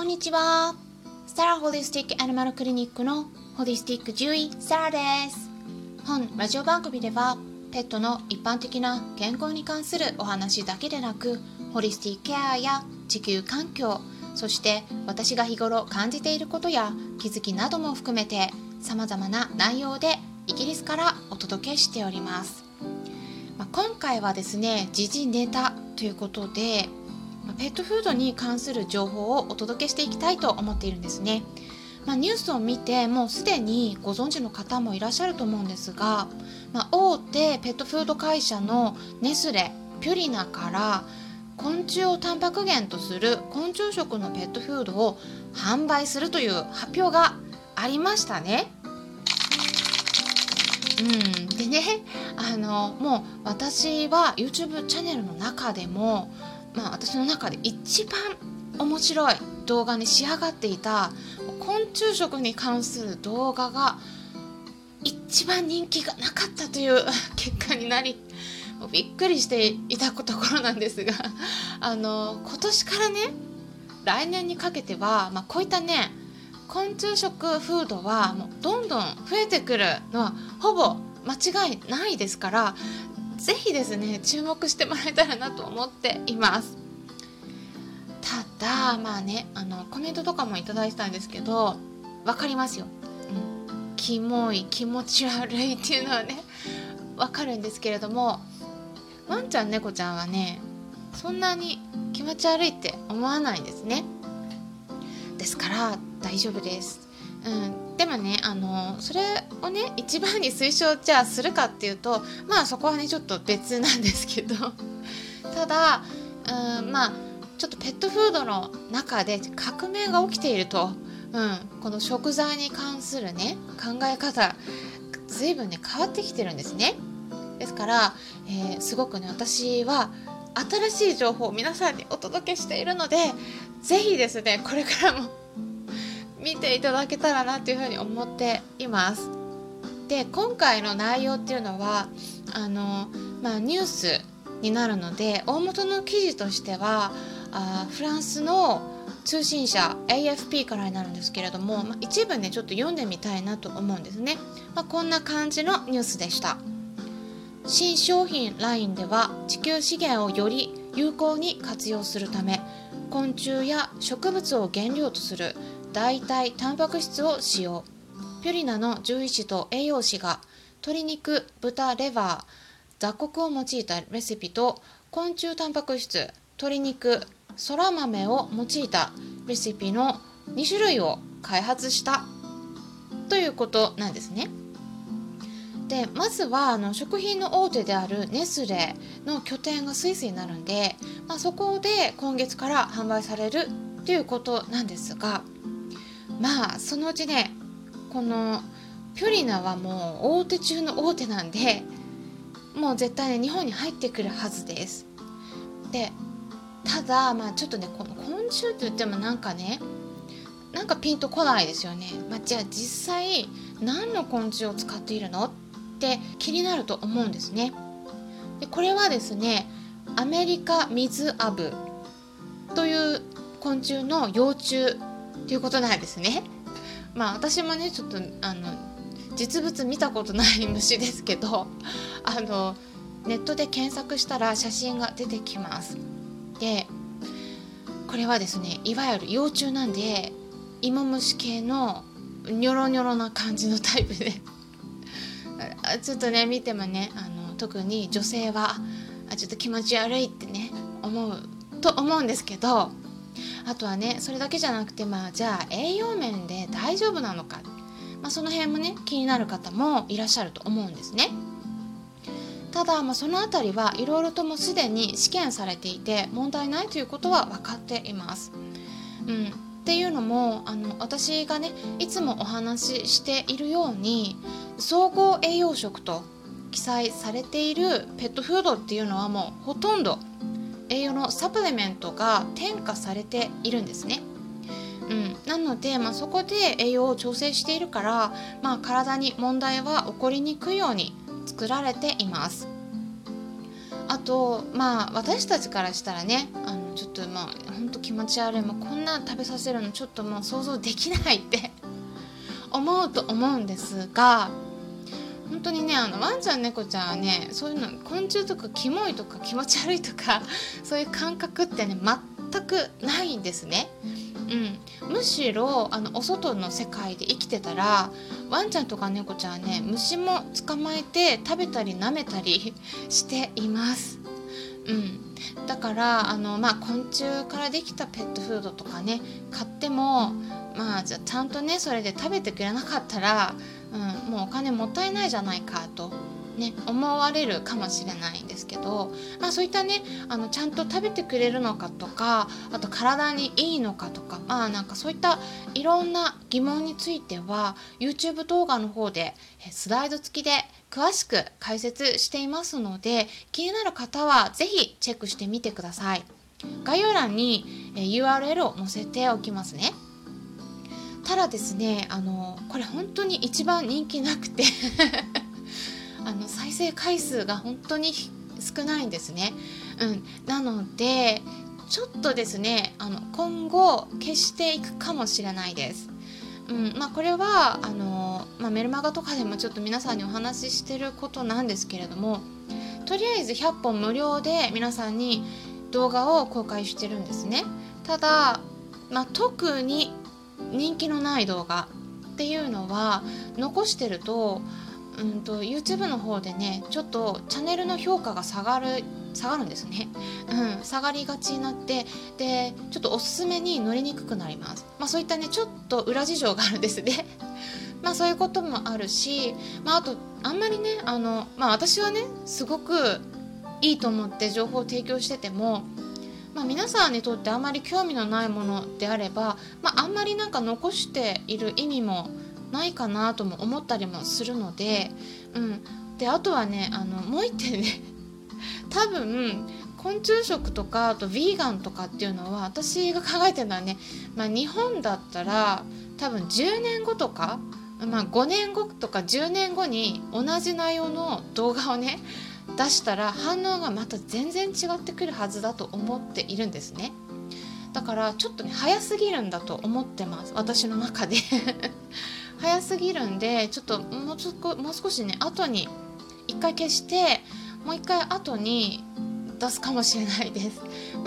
こんにちは。サラホリスティックアニマルクリニックのホリスティック獣医サラです。本ラジオ番組ではペットの一般的な健康に関するお話だけでなく、ホリスティックケアや地球環境、そして私が日頃感じていることや気づきなども含めて様々な内容でイギリスからお届けしております。今回はですね、時事ネタということでペットフードに関する情報をお届けしていきたいと思っているんですね。ニュースを見てもうすでにご存知の方もいらっしゃると思うんですが、大手ペットフード会社のネスレ、ピュリナから昆虫をタンパク源とする昆虫食のペットフードを販売するという発表がありましたね。でね、もう私は YouTube チャンネルの中でも、私の中で一番面白い動画に仕上がっていた昆虫食に関する動画が一番人気がなかったという結果になり、びっくりしていたところなんですが、今年からね、来年にかけては、こういったね昆虫食フードはもうどんどん増えてくるのはほぼ間違いないですから、ぜひですね注目してもらえたらなと思っています。ただコメントとかもいただいたんですけど、わかりますよ、キモい、気持ち悪いっていうのはねわかるんですけれども、ワンちゃん猫ちゃんはねそんなに気持ち悪いって思わないんですね。ですから大丈夫です、でもねそれをね一番に推奨じゃあするかっていうと、そこはねちょっと別なんですけどただちょっとペットフードの中で革命が起きていると、この食材に関するね考え方随分ね変わってきてるんですね。ですから、すごくね私は新しい情報を皆さんにお届けしているので、ぜひですねこれからも見ていただけたらなというふうに思っています。で、今回の内容っていうのはニュースになるので、大元の記事としてはフランスの通信社 AFP からになるんですけれども、一部ねちょっと読んでみたいなと思うんですね。こんな感じのニュースでした。新商品ラインでは地球資源をより有効に活用するため、昆虫や植物を原料とする代替タンパク質を使用。ピュリナの獣医師と栄養士が鶏肉、豚レバー、雑穀を用いたレシピと昆虫タンパク質、鶏肉、そら豆を用いたレシピの2種類を開発したということなんですね。で、まずは食品の大手であるネスレの拠点がスイスになるんで、そこで今月から販売されるということなんですが、そのうちねこのピュリナはもう大手中の大手なんで、もう絶対ね日本に入ってくるはずです。で、ただちょっとねこの昆虫って言ってもなんかピンとこないですよね。じゃあ実際何の昆虫を使っているのって気になると思うんですね。で、これはですねアメリカミズアブという昆虫の幼虫ということなんですね。私もねちょっと実物見たことない虫ですけど、ネットで検索したら写真が出てきます。で、これはですねいわゆる幼虫なんで、芋虫系のニョロニョロな感じのタイプでちょっとね見てもね特に女性はちょっと気持ち悪いってね思うんですけど、あとはねそれだけじゃなくて、じゃあ栄養面で大丈夫なのか、その辺もね気になる方もいらっしゃると思うんですね。ただ、そのあたりはいろいろともすでに試験されていて問題ないということは分かっています。っていうのも私がねいつもお話ししているように、総合栄養食と記載されているペットフードっていうのはもうほとんど栄養のサプリメントが添加されているんですね。なので、そこで栄養を調整しているから、体に問題は起こりにくいように作られています。あと、まあ、私たちからしたらね、ちょっとまあ本当気持ち悪い、こんな食べさせるのちょっともう想像できないって思うと思うんですが、本当にね、ワンちゃん猫ちゃんはね、そういうの昆虫とかキモいとか気持ち悪いとかそういう感覚ってね全くないんですね。むしろお外の世界で生きてたらワンちゃんとか猫ちゃんはね虫も捕まえて食べたり舐めたりしています。だから昆虫からできたペットフードとかね買っても、じゃあちゃんとねそれで食べてくれなかったら、もうお金もったいないじゃないかとね、思われるかもしれないんですけど、そういったねちゃんと食べてくれるのかとか、あと体にいいのかとか、なんかそういったいろんな疑問については YouTube 動画の方でスライド付きで詳しく解説していますので、気になる方はぜひチェックしてみてください。概要欄に URL を載せておきますね。ただですね、これ本当に一番人気なくて再生回数が本当に少ないんですね。なのでちょっとですね今後消していくかもしれないです。これはメルマガとかでもちょっと皆さんにお話ししてることなんですけれども、とりあえず100本無料で皆さんに動画を公開してるんですね。ただ、特に人気のない動画っていうのは残してるとYouTube の方でねちょっとチャンネルの評価が下がるんですね。下がりがちになって、でちょっとおすすめに乗りにくくなります。そういったねちょっと裏事情があるんですね。そういうこともあるし、あとあんまりね私はねすごくいいと思って情報を提供してても、皆さんにとってあんまり興味のないものであれば、あんまりなんか残している意味もないかなとも思ったりもするので、であとはねもう一点ね多分昆虫食とかあとヴィーガンとかっていうのは、私が考えてるのはね、日本だったら多分10年後とか、5年後とか10年後に同じ内容の動画をね出したら反応がまた全然違ってくるはずだと思っているんですね。だからちょっとね早すぎるんだと思ってます、私の中で早すぎるんで、ちょっともう少しね後に一回消してもう一回後に出すかもしれないです。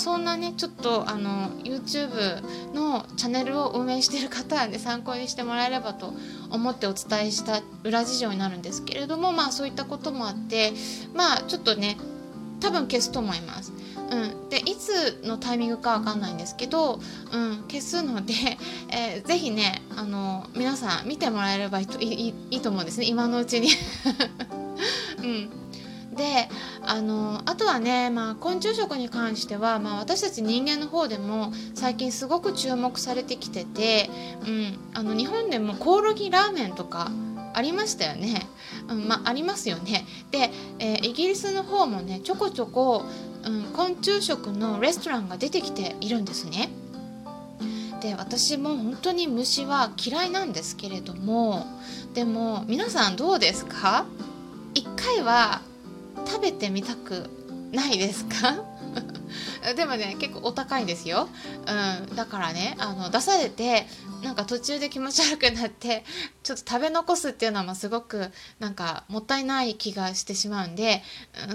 そんなねちょっとYouTube のチャンネルを運営している方はね参考にしてもらえればと思ってお伝えした裏事情になるんですけれども、そういったこともあってちょっとね多分消すと思います。でいつのタイミングかわかんないんですけど、消すので、ぜひね皆さん見てもらえればいいと思うんですね、今のうちに、であとはね、昆虫食に関しては、私たち人間の方でも最近すごく注目されてきてて、日本でもコオロギラーメンとかありましたよね。ありますよね。で、イギリスの方もねちょこちょこ、昆虫食のレストランが出てきているんですね。で私も本当に虫は嫌いなんですけれども、でも皆さんどうですか？一回は食べてみたくないですか？でもね結構お高いですよ。だからね出されてなんか途中で気持ち悪くなってちょっと食べ残すっていうのはすごくなんかもったいない気がしてしまうんで、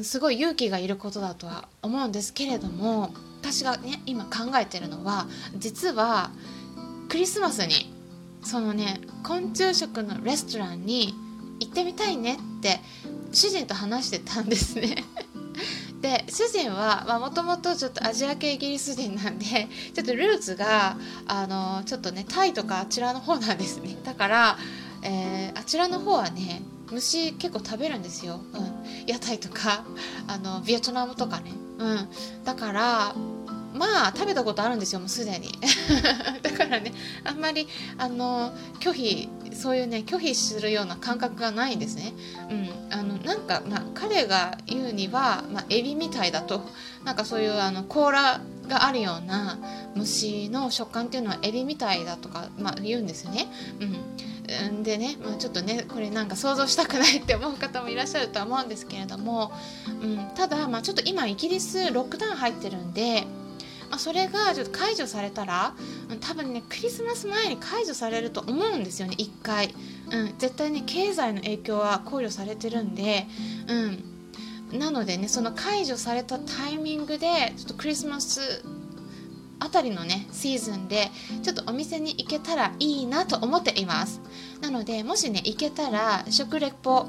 すごい勇気がいることだとは思うんですけれども、私がね今考えてるのは実はクリスマスにそのね昆虫食のレストランに行ってみたいねって主人と話してたんですね。で主人はもともとちょっとアジア系イギリス人なんでちょっとルーツがちょっとねタイとかあちらの方なんですね。だから、あちらの方はね虫結構食べるんですよ。屋台とかベトナムとかね。だから食べたことあるんですよ、もうすでにだからねあんまり拒否するような感覚がないんですね。なんか彼が言うにはエビみたいだと、なんかそういう甲羅があるような虫の食感っていうのはエビみたいだとか言うんですね。でね、ちょっとねこれなんか想像したくないって思う方もいらっしゃるとは思うんですけれども、ただ、ちょっと今イギリスロックダウン入ってるんで、それがちょっと解除されたら多分ねクリスマス前に解除されると思うんですよね、一回、絶対ね経済の影響は考慮されてるんで、なのでねその解除されたタイミングでちょっとクリスマスあたりのねシーズンでちょっとお店に行けたらいいなと思っています。なのでもしね行けたら食レポ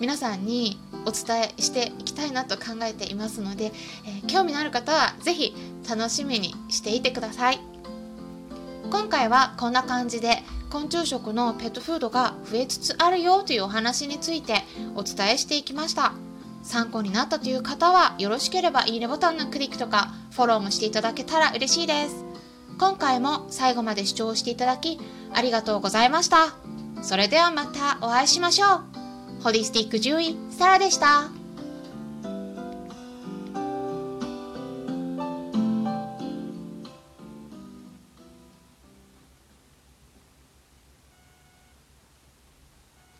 皆さんにお伝えしていきたいなと考えていますので、興味のある方はぜひ楽しみにしていてください。今回はこんな感じで昆虫食のペットフードが増えつつあるよというお話についてお伝えしていきました。参考になったという方はよろしければいいねボタンのクリックとかフォローもしていただけたら嬉しいです。今回も最後まで視聴していただきありがとうございました。それではまたお会いしましょう。ホリスティック獣医サラでした。